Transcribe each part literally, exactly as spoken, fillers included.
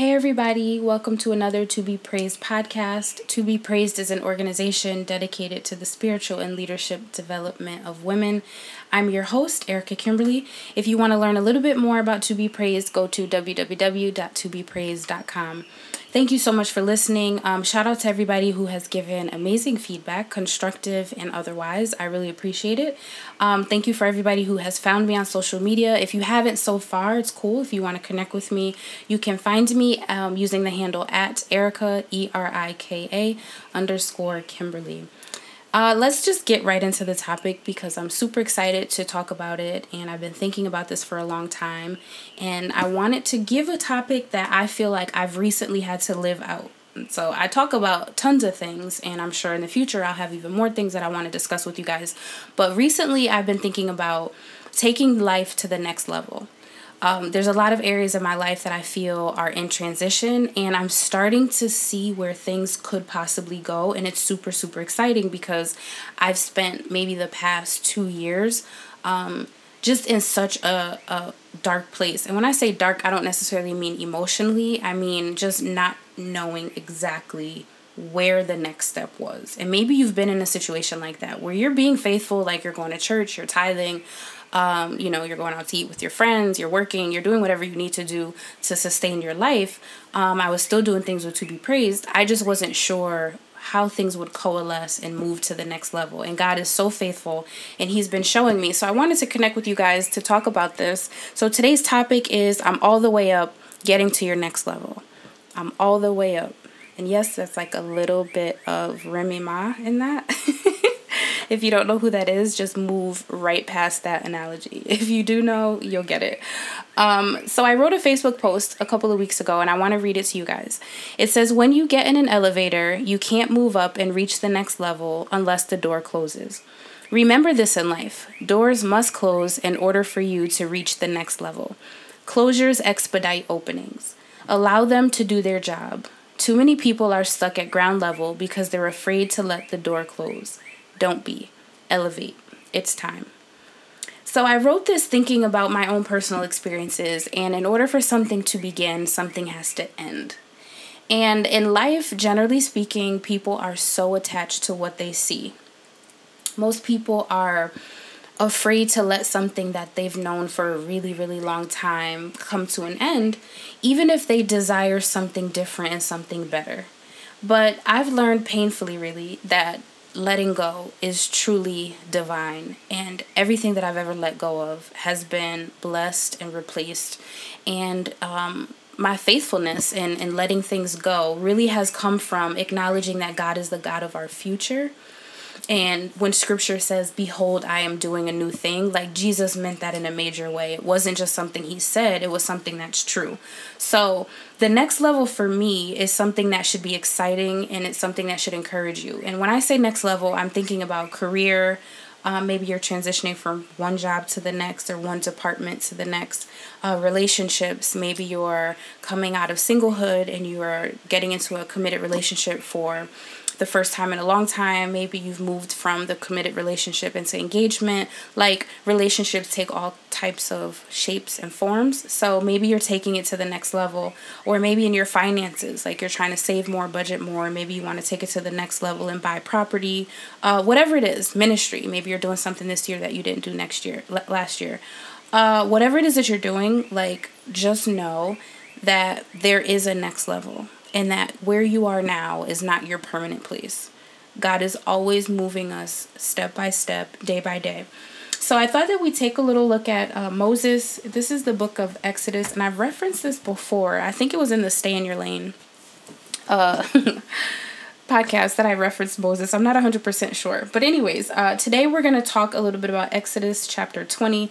Hey everybody, welcome to another To Be Praised podcast. To Be Praised is an organization dedicated to the spiritual and leadership development of women. I'm your host, Erica Kimberly. If you want to learn a little bit more about To Be Praised, go to w w w dot to be praised dot com. Thank you so much for listening. Um, shout out to everybody who has given amazing feedback, constructive and otherwise. I really appreciate it. Um, thank you for everybody who has found me on social media. If you haven't so far, it's cool. If you want to connect with me, you can find me um, using the handle at Erica, E R I K A, underscore Kimberly. Uh, let's just get right into the topic because I'm super excited to talk about it, and I've been thinking about this for a long time, and I wanted to give a topic that I feel like I've recently had to live out. So I talk about tons of things, and I'm sure in the future I'll have even more things that I want to discuss with you guys, but recently I've been thinking about taking life to the next level. Um, there's a lot of areas of my life that I feel are in transition, and I'm starting to see where things could possibly go, and it's super, super exciting because I've spent maybe the past two years um, just in such a, a dark place. And when I say dark, I don't necessarily mean emotionally. I mean just not knowing exactly where the next step was. And maybe you've been in a situation like that where you're being faithful, like you're going to church, you're tithing, Um, you know, you're going out to eat with your friends, you're working, you're doing whatever you need to do to sustain your life. Um, I was still doing things with To Be Praised. I just wasn't sure how things would coalesce and move to the next level. And God is so faithful, and he's been showing me. So I wanted to connect with you guys to talk about this. So today's topic is I'm all the way up, getting to your next level. I'm all the way up. And yes, that's like a little bit of Remy Ma in that. If you don't know who that is, just move right past that analogy. If you do know, you'll get it. Um, so I wrote a Facebook post a couple of weeks ago, and I want to read it to you guys. It says, when you get in an elevator, you can't move up and reach the next level unless the door closes. Remember this in life. Doors must close in order for you to reach the next level. Closures expedite openings. Allow them to do their job. Too many people are stuck at ground level because they're afraid to let the door close. Don't be. Elevate. It's time. So I wrote this thinking about my own personal experiences, and in order for something to begin, something has to end. And in life, generally speaking, people are so attached to what they see. Most people are afraid to let something that they've known for a really, really long time come to an end, even if they desire something different and something better. But I've learned painfully, really, that letting go is truly divine, and everything that I've ever let go of has been blessed and replaced, and um, my faithfulness in, in letting things go really has come from acknowledging that God is the God of our future. And when scripture says, behold, I am doing a new thing, like Jesus meant that in a major way. It wasn't just something he said, it was something that's true. So the next level for me is something that should be exciting, and it's something that should encourage you. And when I say next level, I'm thinking about career. Um, maybe you're transitioning from one job to the next or one department to the next. Uh, relationships, maybe you're coming out of singlehood and you're getting into a committed relationship for the first time in a long time. Maybe you've moved from the committed relationship into engagement. Like, relationships take all types of shapes and forms. So maybe you're taking it to the next level, or maybe in your finances, like you're trying to save more, budget more. Maybe you want to take it to the next level and buy property, uh, whatever it is, ministry. Maybe you're doing something this year that you didn't do next year, last year, uh, whatever it is that you're doing. Like, just know that there is a next level. And that where you are now is not your permanent place. God is always moving us step by step, day by day. So I thought that we'd take a little look at uh, Moses. This is the book of Exodus, and I've referenced this before. I think it was in the Stay in Your Lane uh, podcast that I referenced Moses. I'm not one hundred percent sure. But anyways, uh, today we're going to talk a little bit about Exodus chapter twenty.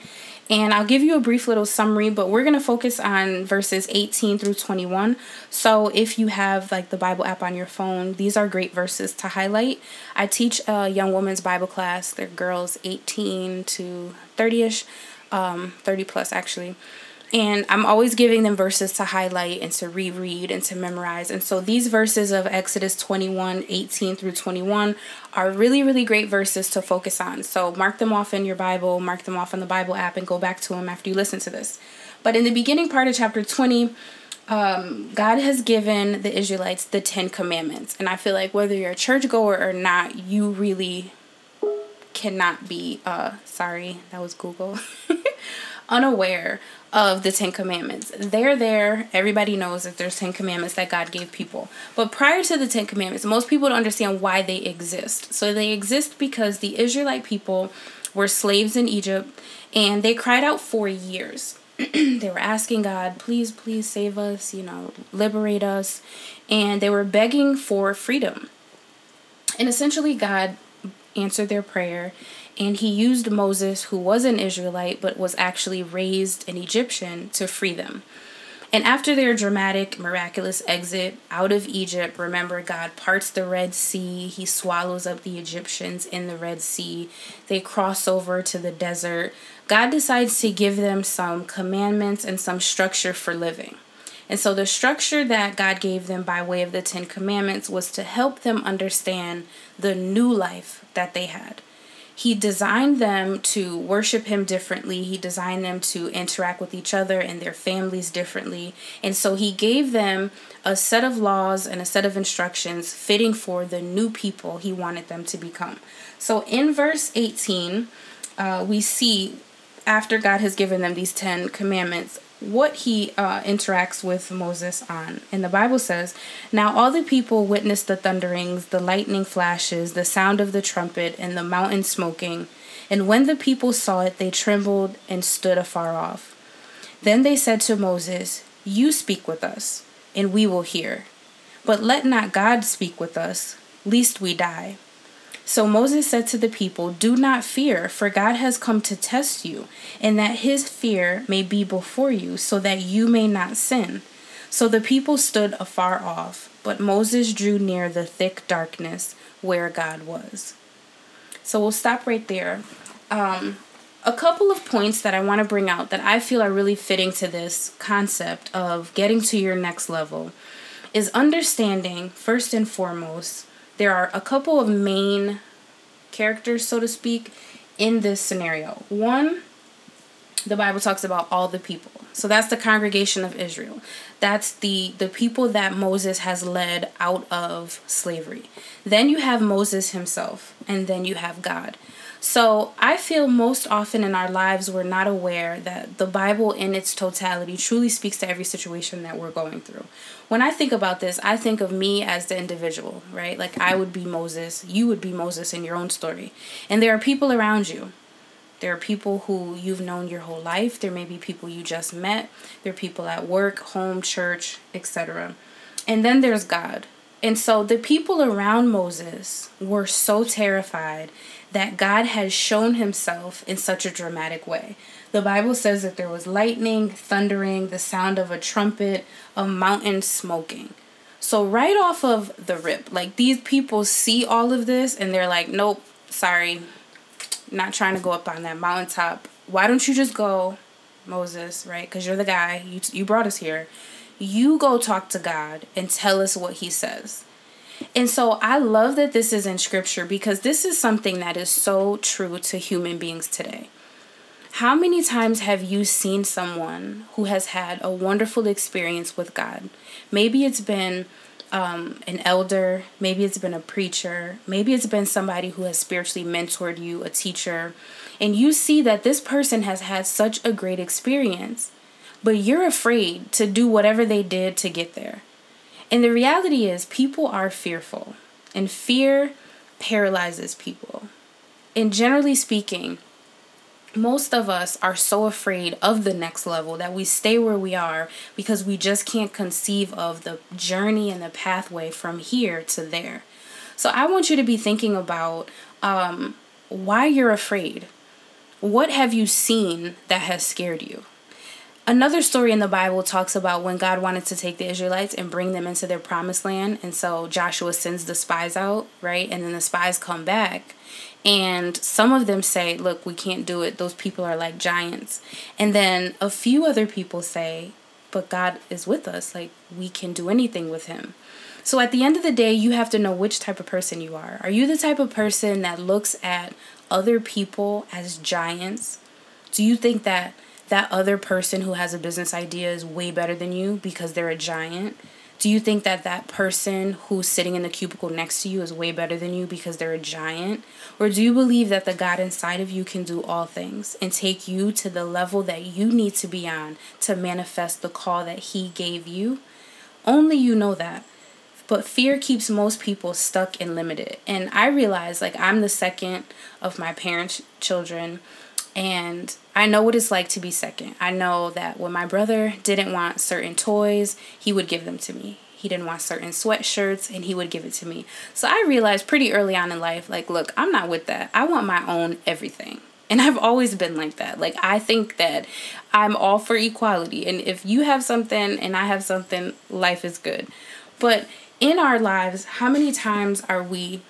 And I'll give you a brief little summary, but we're going to focus on verses eighteen through twenty-one. So if you have like the Bible app on your phone, these are great verses to highlight. I teach a young woman's Bible class. They're girls eighteen to thirty-ish, um, thirty plus actually. And I'm always giving them verses to highlight and to reread and to memorize. And so these verses of Exodus twenty-one, eighteen through twenty-one are really, really great verses to focus on. So mark them off in your Bible, mark them off on the Bible app, and go back to them after you listen to this. But in the beginning part of chapter twenty, Um, God has given the Israelites the Ten Commandments. And I feel like whether you're a churchgoer or not, you really cannot be, uh, sorry, that was Google, unaware of the Ten Commandments. They're there. Everybody knows that there's Ten Commandments that God gave people. But prior to the Ten Commandments, most people don't understand why they exist. So they exist because the Israelite people were slaves in Egypt, and they cried out for years. They were asking God, please, please save us, you know, liberate us. And they were begging for freedom. And essentially God answered their prayer, and he used Moses, who was an Israelite but was actually raised an Egyptian, to free them. And after their dramatic, miraculous exit out of Egypt, remember, God parts the Red Sea. He swallows up the Egyptians in the Red Sea. They cross over to the desert. God decides to give them some commandments and some structure for living. And so the structure that God gave them by way of the Ten Commandments was to help them understand the new life that they had. He designed them to worship him differently. He designed them to interact with each other and their families differently. And so he gave them a set of laws and a set of instructions fitting for the new people he wanted them to become. So in verse eighteen, uh, we see, after God has given them these Ten Commandments, what he uh, interacts with Moses on. And the Bible says, now all the people witnessed the thunderings, the lightning flashes, the sound of the trumpet, and the mountain smoking. And when the people saw it, they trembled and stood afar off. Then they said to Moses, you speak with us, and we will hear. But let not God speak with us, lest we die. So Moses said to the people, do not fear, for God has come to test you, and that his fear may be before you, so that you may not sin. So the people stood afar off, but Moses drew near the thick darkness where God was. So we'll stop right there. Um, a couple of points that I want to bring out that I feel are really fitting to this concept of getting to your next level is understanding, first and foremost, there are a couple of main characters, so to speak, in this scenario. One, the Bible talks about all the people. So that's the congregation of Israel. That's the, the people that Moses has led out of slavery. Then you have Moses himself, and then you have God. So I feel most often in our lives, we're not aware that the Bible in its totality truly speaks to every situation that we're going through. When I think about this, I think of me as the individual, right? Like I would be Moses, you would be Moses in your own story. And there are people around you. There are people who you've known your whole life. There may be people you just met. There are people at work, home, church, et cetera. And then there's God. And so the people around Moses were so terrified that God had shown himself in such a dramatic way. The Bible says that there was lightning, thundering, the sound of a trumpet, a mountain smoking. So right off of the rip, like these people see all of this and they're like, nope, sorry, not trying to go up on that mountaintop. Why don't you just go, Moses, right? Because you're the guy, you, you brought us here. You go talk to God and tell us what he says. And so I love that this is in scripture, because this is something that is so true to human beings today. How many times have you seen someone who has had a wonderful experience with God? Maybe it's been um, an elder. Maybe it's been a preacher. Maybe it's been somebody who has spiritually mentored you, a teacher. And you see that this person has had such a great experience, but you're afraid to do whatever they did to get there. And the reality is people are fearful, and fear paralyzes people. And generally speaking, most of us are so afraid of the next level that we stay where we are because we just can't conceive of the journey and the pathway from here to there. So I want you to be thinking about um, why you're afraid. What have you seen that has scared you? Another story in the Bible talks about when God wanted to take the Israelites and bring them into their promised land. And so Joshua sends the spies out, right? And then the spies come back. And some of them say, look, we can't do it. Those people are like giants. And then a few other people say, but God is with us. Like, we can do anything with him. So at the end of the day, you have to know which type of person you are. Are you the type of person that looks at other people as giants? Do you think that that other person who has a business idea is way better than you because they're a giant? Do you think that that person who's sitting in the cubicle next to you is way better than you because they're a giant? Or do you believe that the God inside of you can do all things and take you to the level that you need to be on to manifest the call that He gave you? Only you know that. But fear keeps most people stuck and limited. And I realize, like, I'm the second of my parents' children, and I know what it's like to be second. I know that when my brother didn't want certain toys, he would give them to me. He didn't want certain sweatshirts, and he would give it to me. So I realized pretty early on in life, like, look, I'm not with that. I want my own everything. And I've always been like that. Like, I think that I'm all for equality. And if you have something and I have something, life is good. But in our lives, how many times are we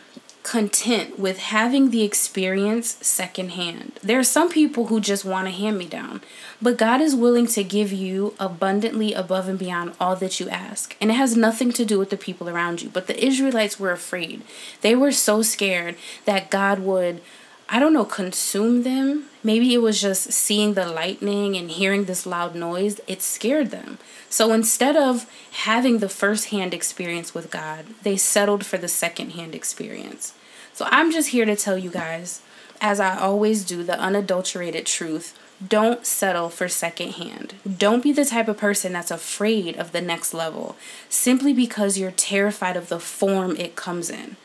content with having the experience secondhand? There are some people who just want a hand-me-down, but God is willing to give you abundantly above and beyond all that you ask. And it has nothing to do with the people around you. But the Israelites were afraid. They were so scared that God would, I don't know, consume them. Maybe it was just seeing the lightning and hearing this loud noise. It scared them. So instead of having the first-hand experience with God, they settled for the second-hand experience. So I'm just here to tell you guys, as I always do, the unadulterated truth. Don't settle for secondhand. Don't be the type of person that's afraid of the next level simply because you're terrified of the form it comes in.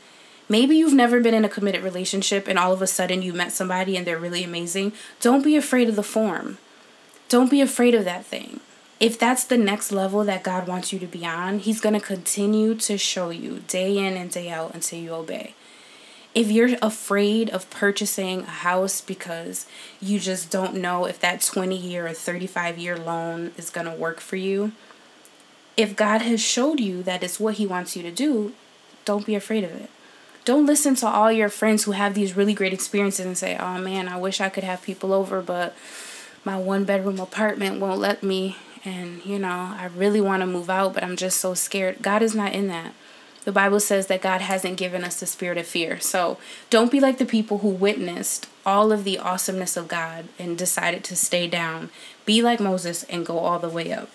Maybe you've never been in a committed relationship and all of a sudden you met somebody and they're really amazing. Don't be afraid of the form. Don't be afraid of that thing. If that's the next level that God wants you to be on, He's going to continue to show you day in and day out until you obey. If you're afraid of purchasing a house because you just don't know if that twenty-year or thirty-five-year loan is going to work for you, if God has showed you that it's what He wants you to do, don't be afraid of it. Don't listen to all your friends who have these really great experiences and say, oh man, I wish I could have people over, but my one bedroom apartment won't let me. And, you know, I really want to move out, but I'm just so scared. God is not in that. The Bible says that God hasn't given us the spirit of fear. So don't be like the people who witnessed all of the awesomeness of God and decided to stay down. Be like Moses and go all the way up.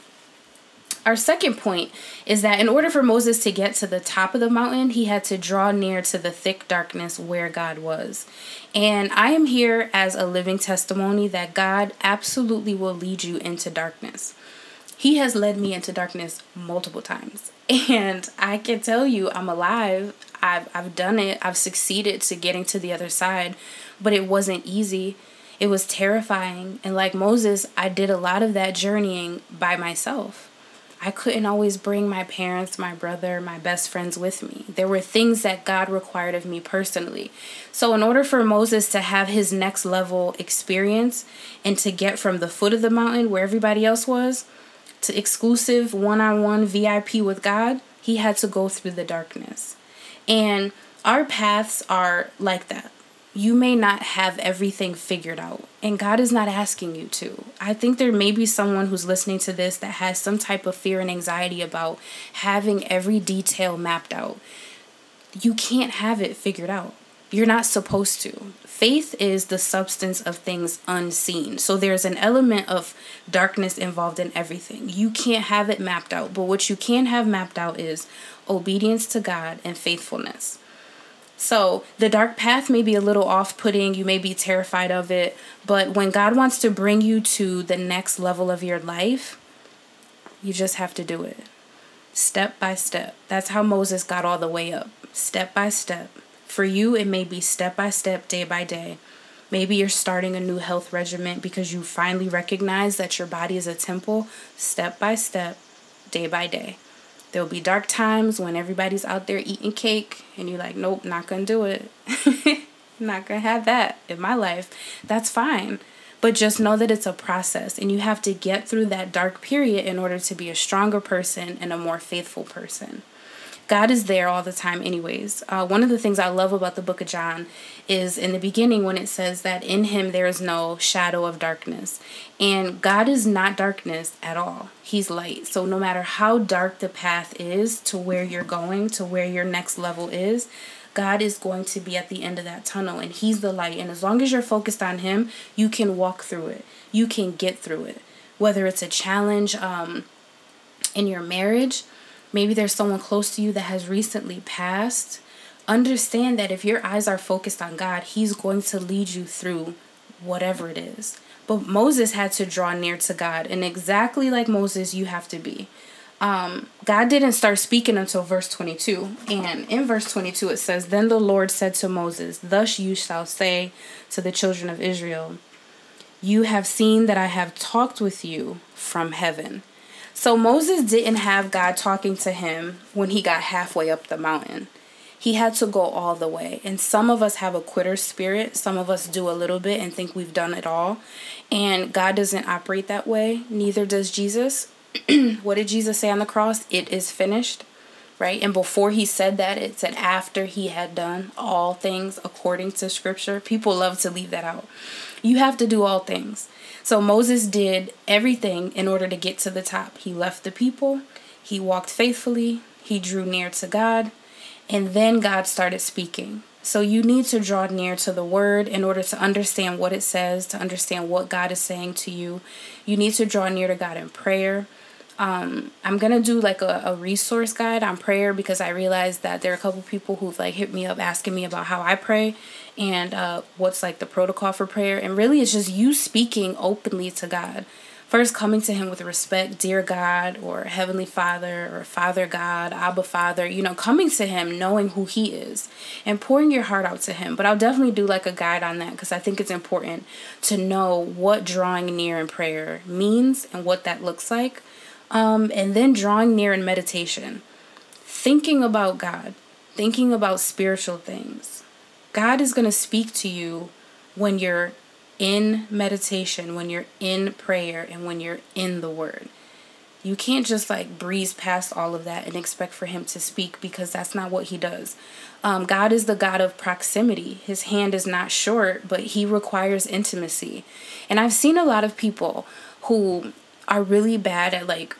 Our second point is that in order for Moses to get to the top of the mountain, he had to draw near to the thick darkness where God was. And I am here as a living testimony that God absolutely will lead you into darkness. He has led me into darkness multiple times. And I can tell you I'm alive. I've, I've done it. I've succeeded to getting to the other side, but it wasn't easy. It was terrifying. And like Moses, I did a lot of that journeying by myself. I couldn't always bring my parents, my brother, my best friends with me. There were things that God required of me personally. So in order for Moses to have his next level experience and to get from the foot of the mountain where everybody else was to exclusive one-on-one V I P with God, he had to go through the darkness. And our paths are like that. You may not have everything figured out, and God is not asking you to. I think there may be someone who's listening to this that has some type of fear and anxiety about having every detail mapped out. You can't have it figured out. You're not supposed to. Faith is the substance of things unseen. So there's an element of darkness involved in everything. You can't have it mapped out, but what you can have mapped out is obedience to God and faithfulness. So the dark path may be a little off-putting. You may be terrified of it. But when God wants to bring you to the next level of your life, you just have to do it step by step. That's how Moses got all the way up, step by step. For you, it may be step by step, day by day. Maybe you're starting a new health regimen because you finally recognize that your body is a temple, step by step, day by day. There'll be dark times when everybody's out there eating cake and you're like, nope, not gonna do it. Not gonna have that in my life. That's fine. But just know that it's a process and you have to get through that dark period in order to be a stronger person and a more faithful person. God is there all the time anyways. Uh, one of the things I love about the book of John is in the beginning when it says that in Him there is no shadow of darkness. And God is not darkness at all. He's light. So no matter how dark the path is to where you're going, to where your next level is, God is going to be at the end of that tunnel, and he's the light. And as long as you're focused on him, you can walk through it. You can get through it. Whether it's a challenge um, in your marriage, maybe there's someone close to you that has recently passed. Understand that if your eyes are focused on God, he's going to lead you through whatever it is. But Moses had to draw near to God, and exactly like Moses, you have to be. Um, God didn't start speaking until verse twenty-two. And in verse twenty-two, it says, "Then the Lord said to Moses, thus you shall say to the children of Israel, you have seen that I have talked with you from heaven." So Moses didn't have God talking to him when he got halfway up the mountain. He had to go all the way. And some of us have a quitter spirit. Some of us do a little bit and think we've done it all. And God doesn't operate that way. Neither does Jesus. What did Jesus say on the cross? It is finished, right? And before he said that, it said after he had done all things according to scripture. People love to leave that out. You have to do all things. So Moses did everything in order to get to the top. He left the people. He walked faithfully. He drew near to God. And then God started speaking. So you need to draw near to the word in order to understand what it says, to understand what God is saying to you. You need to draw near to God in prayer. Um, I'm going to do like a, a resource guide on prayer, because I realized that there are a couple people who've like hit me up asking me about how I pray and uh, what's like the protocol for prayer. And really, it's just you speaking openly to God. First, coming to him with respect, dear God, or Heavenly Father, or Father God, Abba Father, you know, coming to him, knowing who he is, and pouring your heart out to him. But I'll definitely do like a guide on that, because I think it's important to know what drawing near in prayer means and what that looks like. Um, and then drawing near in meditation, thinking about God, thinking about spiritual things. God is going to speak to you when you're in meditation, when you're in prayer, and when you're in the word. You can't just like breeze past all of that and expect for him to speak, because that's not what he does. Um, God is the God of proximity. His hand is not short, but he requires intimacy. And I've seen a lot of people who are really bad at like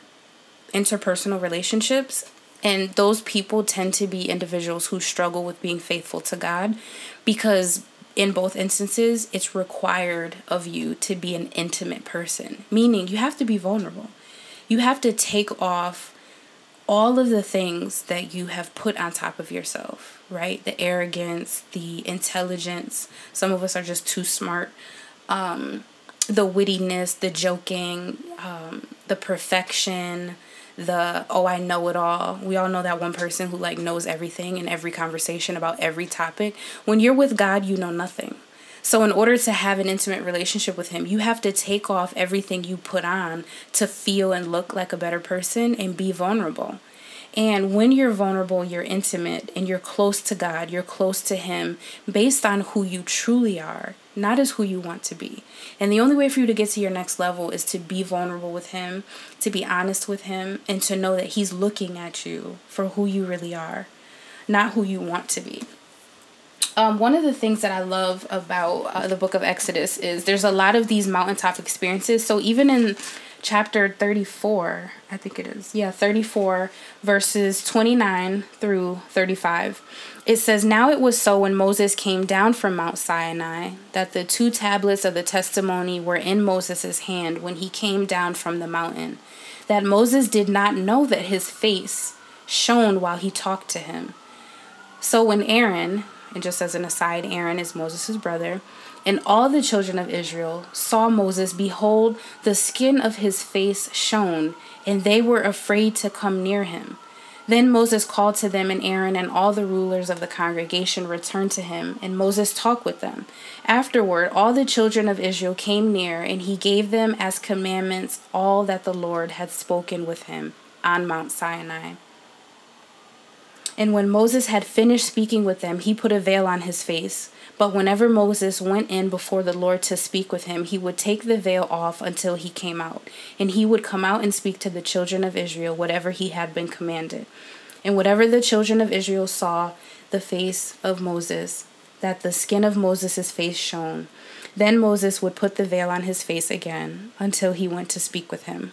interpersonal relationships. And those people tend to be individuals who struggle with being faithful to God, because in both instances, it's required of you to be an intimate person, meaning you have to be vulnerable. You have to take off all of the things that you have put on top of yourself, right? The arrogance, the intelligence. Some of us are just too smart. Um, the wittiness, the joking, um, the perfection, the, oh, I know it all. We all know that one person who like knows everything in every conversation about every topic. When you're with God, you know nothing. So in order to have an intimate relationship with him, you have to take off everything you put on to feel and look like a better person and be vulnerable. And when you're vulnerable, you're intimate and you're close to God. You're close to him based on who you truly are, not as who you want to be. And the only way for you to get to your next level is to be vulnerable with him, to be honest with him, and to know that he's looking at you for who you really are, not who you want to be. Um, one of the things that I love about uh, the book of Exodus is there's a lot of these mountaintop experiences. So even in chapter thirty-four, I think it is. Yeah, thirty-four, verses twenty-nine through thirty-five. It says, "Now it was so when Moses came down from Mount Sinai that the two tablets of the testimony were in Moses' hand when he came down from the mountain, that Moses did not know that his face shone while he talked to him. So when Aaron," and just as an aside, Aaron is Moses' brother, "and all the children of Israel saw Moses, behold, the skin of his face shone, and they were afraid to come near him. Then Moses called to them, and Aaron and all the rulers of the congregation returned to him, and Moses talked with them. Afterward, all the children of Israel came near, and he gave them as commandments all that the Lord had spoken with him on Mount Sinai. And when Moses had finished speaking with them, he put a veil on his face. But whenever Moses went in before the Lord to speak with him, he would take the veil off until he came out. And he would come out and speak to the children of Israel whatever he had been commanded. And whatever the children of Israel saw, the face of Moses, that the skin of Moses' face shone. Then Moses would put the veil on his face again until he went to speak with him."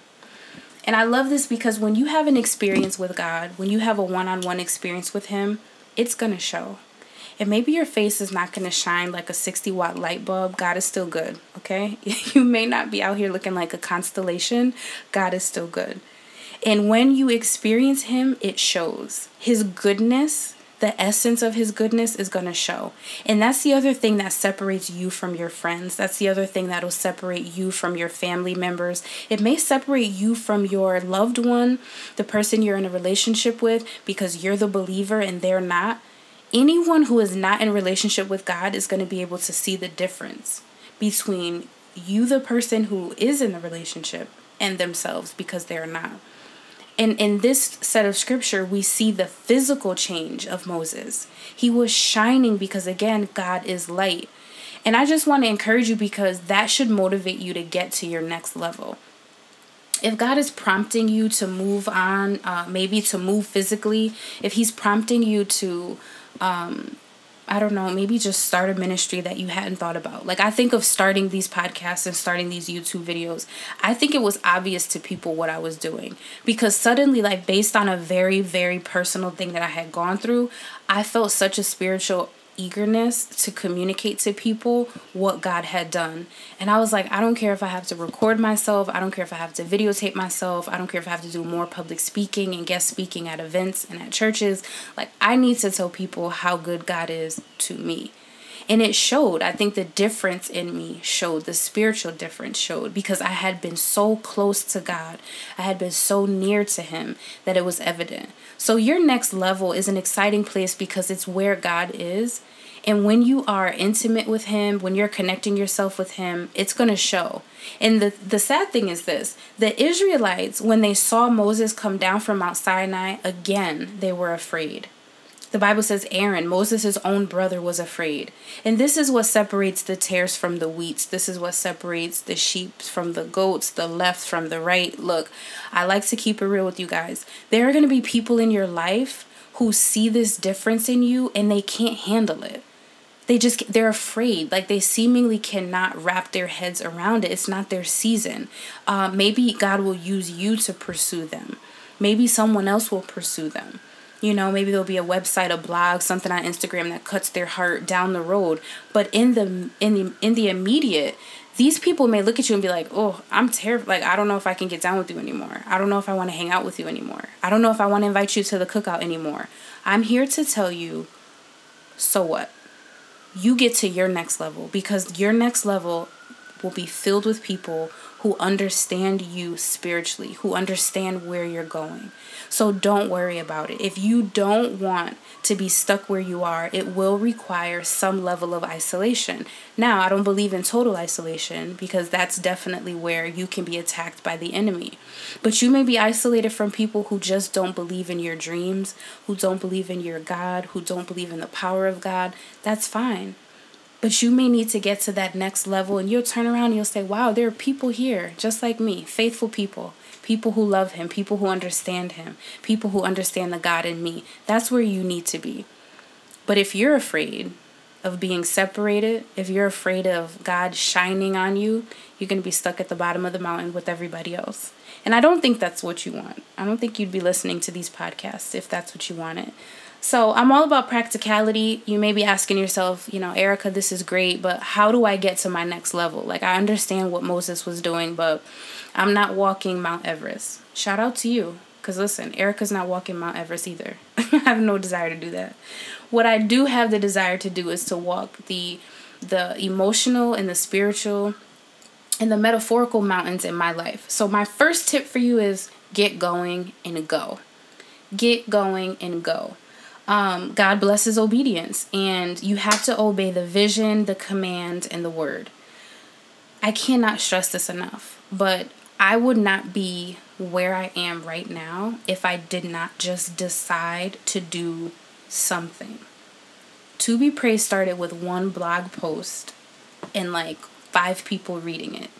And I love this because when you have an experience with God, when you have a one-on-one experience with him, it's going to show. And maybe your face is not going to shine like a sixty watt light bulb. God is still good, okay? You may not be out here looking like a constellation. God is still good. And when you experience him, it shows. His goodness, the essence of his goodness is going to show. And that's the other thing that separates you from your friends. That's the other thing that will separate you from your family members. It may separate you from your loved one, the person you're in a relationship with, because you're the believer and they're not. Anyone who is not in relationship with God is going to be able to see the difference between you, the person who is in the relationship, and themselves, because they're not. And in this set of scripture, we see the physical change of Moses. He was shining because, again, God is light. And I just want to encourage you, because that should motivate you to get to your next level. If God is prompting you to move on, uh, maybe to move physically, if he's prompting you to, um, I don't know, maybe just start a ministry that you hadn't thought about. Like, I think of starting these podcasts and starting these YouTube videos. I think it was obvious to people what I was doing, because suddenly, like, based on a very, very personal thing that I had gone through, I felt such a spiritual eagerness to communicate to people what God had done. And I was like, I don't care if I have to record myself. I don't care if I have to videotape myself. I don't care if I have to do more public speaking and guest speaking at events and at churches. Like, I need to tell people how good God is to me. And it showed. I think the difference in me showed. The spiritual difference showed, because I had been so close to God. I had been so near to him that it was evident. So your next level is an exciting place, because it's where God is. And when you are intimate with him, when you're connecting yourself with him, it's going to show. And the, the sad thing is this. The Israelites, when they saw Moses come down from Mount Sinai, again, they were afraid. The Bible says Aaron, Moses' own brother, was afraid. And this is what separates the tares from the wheats. This is what separates the sheep from the goats, the left from the right. Look, I like to keep it real with you guys. There are going to be people in your life who see this difference in you and they can't handle it. They just, they're afraid. Like, they seemingly cannot wrap their heads around it. It's not their season. Uh, maybe God will use you to pursue them. Maybe someone else will pursue them. You know, maybe there'll be a website, a blog, something on Instagram that cuts their heart down the road. But in the in the in the immediate, these people may look at you and be like, oh, I'm terrified. Like, I don't know if I can get down with you anymore. I don't know if I want to hang out with you anymore. I don't know if I want to invite you to the cookout anymore. I'm here to tell you, so what? You get to your next level, because your next level will be filled with people who understand you spiritually, who understand where you're going. So don't worry about it. If you don't want to be stuck where you are, it will require some level of isolation. Now, I don't believe in total isolation, because that's definitely where you can be attacked by the enemy. But you may be isolated from people who just don't believe in your dreams, who don't believe in your God, who don't believe in the power of God. That's fine. But you may need to get to that next level, and you'll turn around and you'll say, wow, there are people here just like me, faithful people. People who love him, people who understand him, people who understand the God in me. That's where you need to be. But if you're afraid of being separated, if you're afraid of God shining on you, you're going to be stuck at the bottom of the mountain with everybody else. And I don't think that's what you want. I don't think you'd be listening to these podcasts if that's what you wanted. So I'm all about practicality. You may be asking yourself, you know, Erica, this is great, but how do I get to my next level? Like, I understand what Moses was doing, but I'm not walking Mount Everest. Shout out to you, because listen, Erica's not walking Mount Everest either. I have no desire to do that. What I do have the desire to do is to walk the the emotional and the spiritual and the metaphorical mountains in my life. So my first tip for you is get going and go. Get going and go. Um, God blesses obedience, and you have to obey the vision, the command, and the word. I cannot stress this enough, but I would not be where I am right now if I did not just decide to do something. To Be Praised started with one blog post and like five people reading it.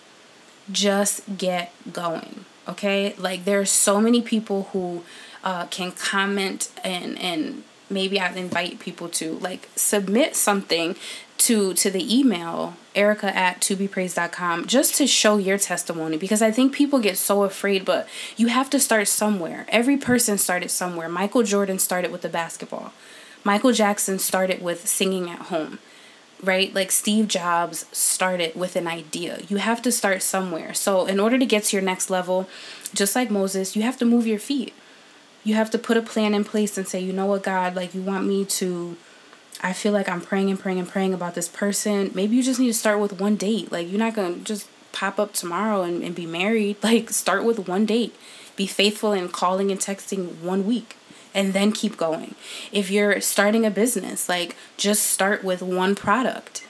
Just get going, okay? Like, there are so many people who uh, can comment and and. Maybe I'd invite people to, like, submit something to to the email, Erica at to be praised dot com, just to show your testimony, because I think people get so afraid, but you have to start somewhere. Every person started somewhere. Michael Jordan started with the basketball. Michael Jackson started with singing at home, right? Like Steve Jobs started with an idea. You have to start somewhere. So in order to get to your next level, just like Moses, you have to move your feet. You have to put a plan in place and say, you know what, God, like you want me to, I feel like I'm praying and praying and praying about this person. Maybe you just need to start with one date. Like you're not going to just pop up tomorrow and, and be married. Like start with one date. Be faithful in calling and texting one week. And then keep going. If you're starting a business, like just start with one product.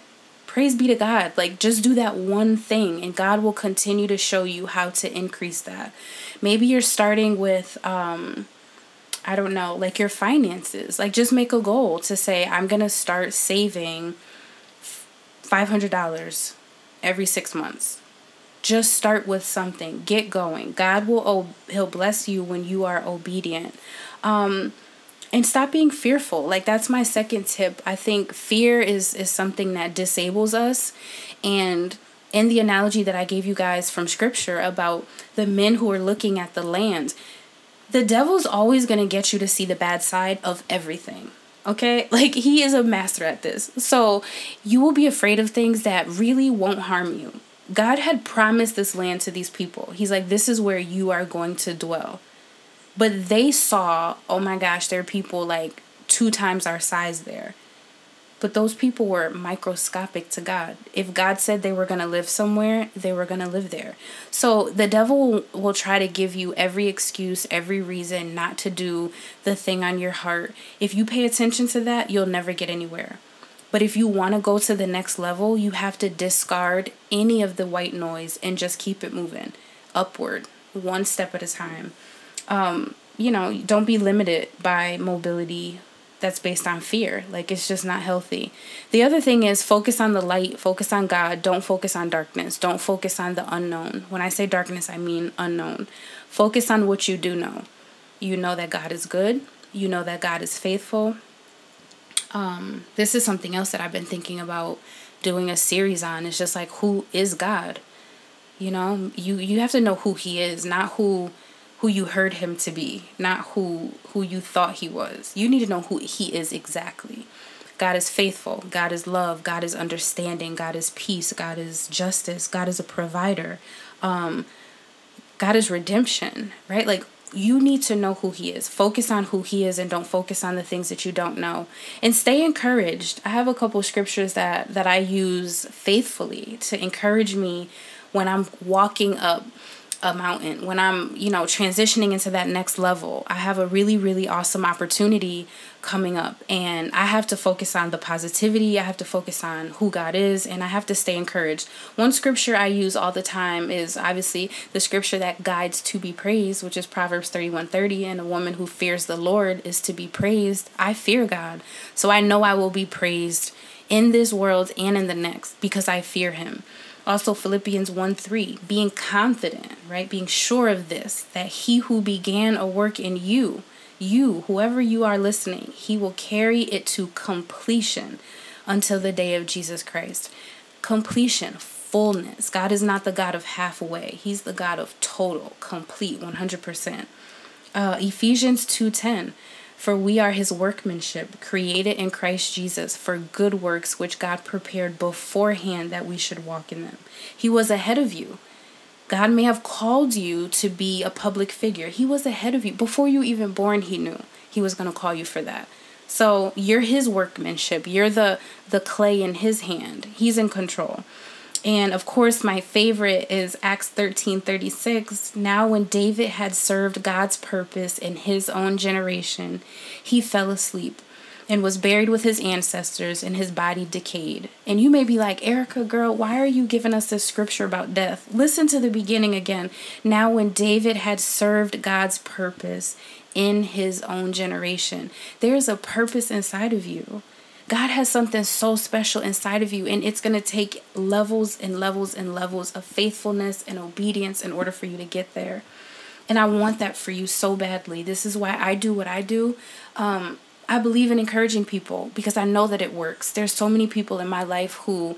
Praise be to God. Like just do that one thing and God will continue to show you how to increase that. Maybe you're starting with, um, I don't know, like your finances. Like just make a goal to say, I'm going to start saving five hundred dollars every six months. Just start with something. Get going. God will, oh, he'll bless you when you are obedient. Um, and stop being fearful. Like that's my second tip. I think fear is, is something that disables us. And in the analogy that I gave you guys from scripture about the men who are looking at the land, the devil's always going to get you to see the bad side of everything. Okay? Like he is a master at this. So you will be afraid of things that really won't harm you. God had promised this land to these people. He's like, this is where you are going to dwell. But they saw, oh my gosh, there are people like two times our size there. But those people were microscopic to God. If God said they were going to live somewhere, they were going to live there. So the devil will try to give you every excuse, every reason not to do the thing on your heart. If you pay attention to that, you'll never get anywhere. But if you want to go to the next level, you have to discard any of the white noise and just keep it moving upward, one step at a time. Um, you know, don't be limited by mobility that's based on fear. Like it's just not healthy. The other thing is focus on the light, focus on God. Don't focus on darkness. Don't focus on the unknown. When I say darkness, I mean unknown. Focus on what you do know. You know that God is good. You know that God is faithful. Um, this is something else that I've been thinking about doing a series on. It's just like, who is God? You know, you, you have to know who he is, not who who you heard him to be, not who who you thought he was. You need to know who he is exactly. God is faithful. God is love. God is understanding. God is peace. God is justice. God is a provider. Um, God is redemption, right? Like you need to know who he is. Focus on who he is and don't focus on the things that you don't know. And stay encouraged. I have a couple scriptures that, that I use faithfully to encourage me when I'm walking up a mountain, when I'm, you know, transitioning into that next level. I have a really, really awesome opportunity coming up and I have to focus on the positivity. I have to focus on who God is and I have to stay encouraged. One scripture I use all the time is obviously the scripture that guides to be praised, which is Proverbs thirty-one thirty. And a woman who fears the Lord is to be praised. I fear God. So I know I will be praised in this world and in the next because I fear him. Also Philippians one three, being confident, right? Being sure of this, that he who began a work in you, you, whoever you are listening, he will carry it to completion until the day of Jesus Christ. Completion, fullness. God is not the God of halfway. He's the God of total, complete, one hundred percent. Uh, Ephesians two ten. For we are his workmanship, created in Christ Jesus for good works, which God prepared beforehand that we should walk in them. He was ahead of you. God may have called you to be a public figure. He was ahead of you. Before you even born, he knew he was going to call you for that. So you're his workmanship. You're the, the clay in his hand. He's in control. And of course, my favorite is Acts thirteen thirty-six. Now when David had served God's purpose in his own generation, he fell asleep and was buried with his ancestors and his body decayed. And you may be like, Erica, girl, why are you giving us this scripture about death? Listen to the beginning again. Now when David had served God's purpose in his own generation, there's a purpose inside of you. God has something so special inside of you, and it's going to take levels and levels and levels of faithfulness and obedience in order for you to get there. And I want that for you so badly. This is why I do what I do. Um, I believe in encouraging people because I know that it works. There's so many people in my life who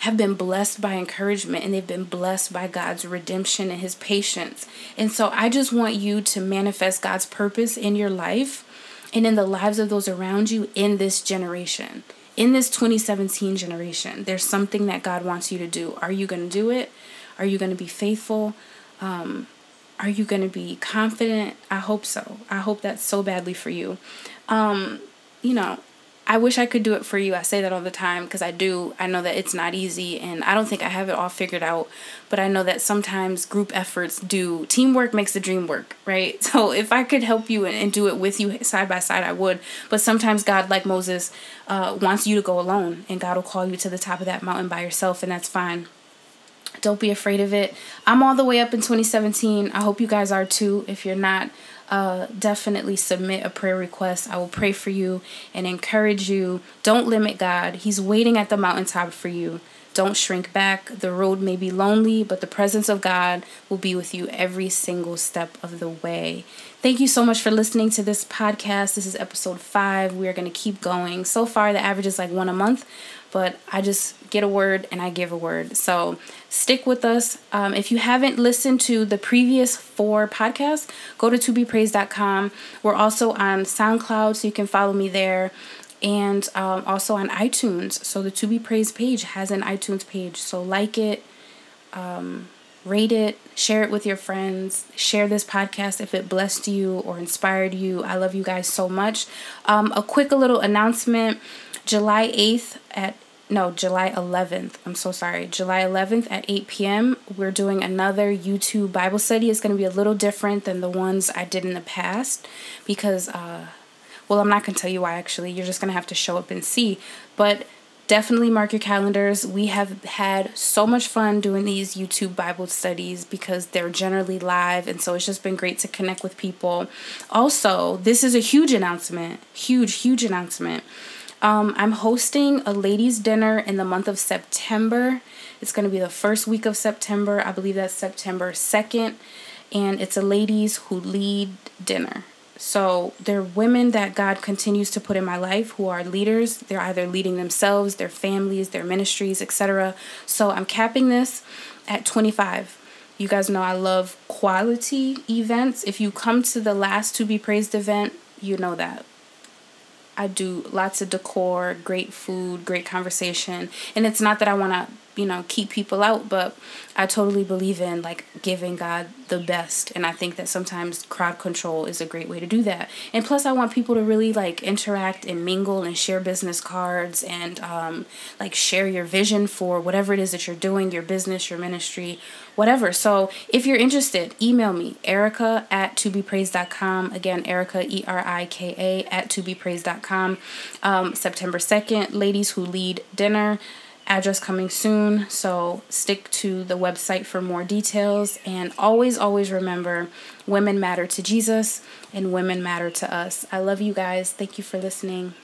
have been blessed by encouragement, and they've been blessed by God's redemption and his patience. And so I just want you to manifest God's purpose in your life and in the lives of those around you in this generation. In this twenty seventeen generation, there's something that God wants you to do. Are you going to do it? Are you going to be faithful? Um, are you going to be confident? I hope so. I hope that's so badly for you. Um, you know, I wish I could do it for you. I say that all the time because I do. I know that it's not easy, and I don't think I have it all figured out, but I know that sometimes group efforts do. Teamwork makes the dream work, right? So if I could help you and, and do it with you side by side, I would. But sometimes God, like Moses, uh, wants you to go alone, and God will call you to the top of that mountain by yourself, and that's fine. Don't be afraid of it. I'm all the way up in twenty seventeen. I hope you guys are too. If you're not, Uh, definitely submit a prayer request. I will pray for you and encourage you. Don't limit God. He's waiting at the mountaintop for you. Don't shrink back. The road may be lonely, but the presence of God will be with you every single step of the way. Thank you so much for listening to this podcast. This is episode five. We are going to keep going. So far, the average is like one a month, but I just get a word and I give a word. So stick with us. Um, if you haven't listened to the previous four podcasts, go to to be praised dot com. We're also on SoundCloud, so you can follow me there. And um, also on iTunes. So the To Be Praised page has an iTunes page. So like it, um, rate it, share it with your friends, share this podcast if it blessed you or inspired you. I love you guys so much. Um, a quick little announcement. July eighth at, no, July eleventh. I'm so sorry. July eleventh at eight p.m. We're doing another YouTube Bible study. It's going to be a little different than the ones I did in the past because, uh, well, I'm not going to tell you why, actually. You're just going to have to show up and see. But definitely mark your calendars. We have had so much fun doing these YouTube Bible studies because they're generally live. And so it's just been great to connect with people. Also, this is a huge announcement. Huge, huge announcement. Um, I'm hosting a ladies' dinner in the month of September. It's going to be the first week of September. I believe that's September second. And it's a ladies who lead dinner. So they're women that God continues to put in my life who are leaders. They're either leading themselves, their families, their ministries, et cetera. So I'm capping this at twenty-five. You guys know I love quality events. If you come to the last To Be Praised event, you know that. I do lots of decor, great food, great conversation. And it's not that I want to, you know, keep people out, but I totally believe in like giving God the best. And I think that sometimes crowd control is a great way to do that. And plus I want people to really like interact and mingle and share business cards and um, like share your vision for whatever it is that you're doing, your business, your ministry, whatever. So if you're interested, email me, Erica at to be praised dot com. Again, Erica, E R I K A at to be praised dot com. Um, September second, Ladies Who Lead Dinner. Address coming soon, so stick to the website for more details. And always, always remember, women matter to Jesus and women matter to us. I love you guys. Thank you for listening.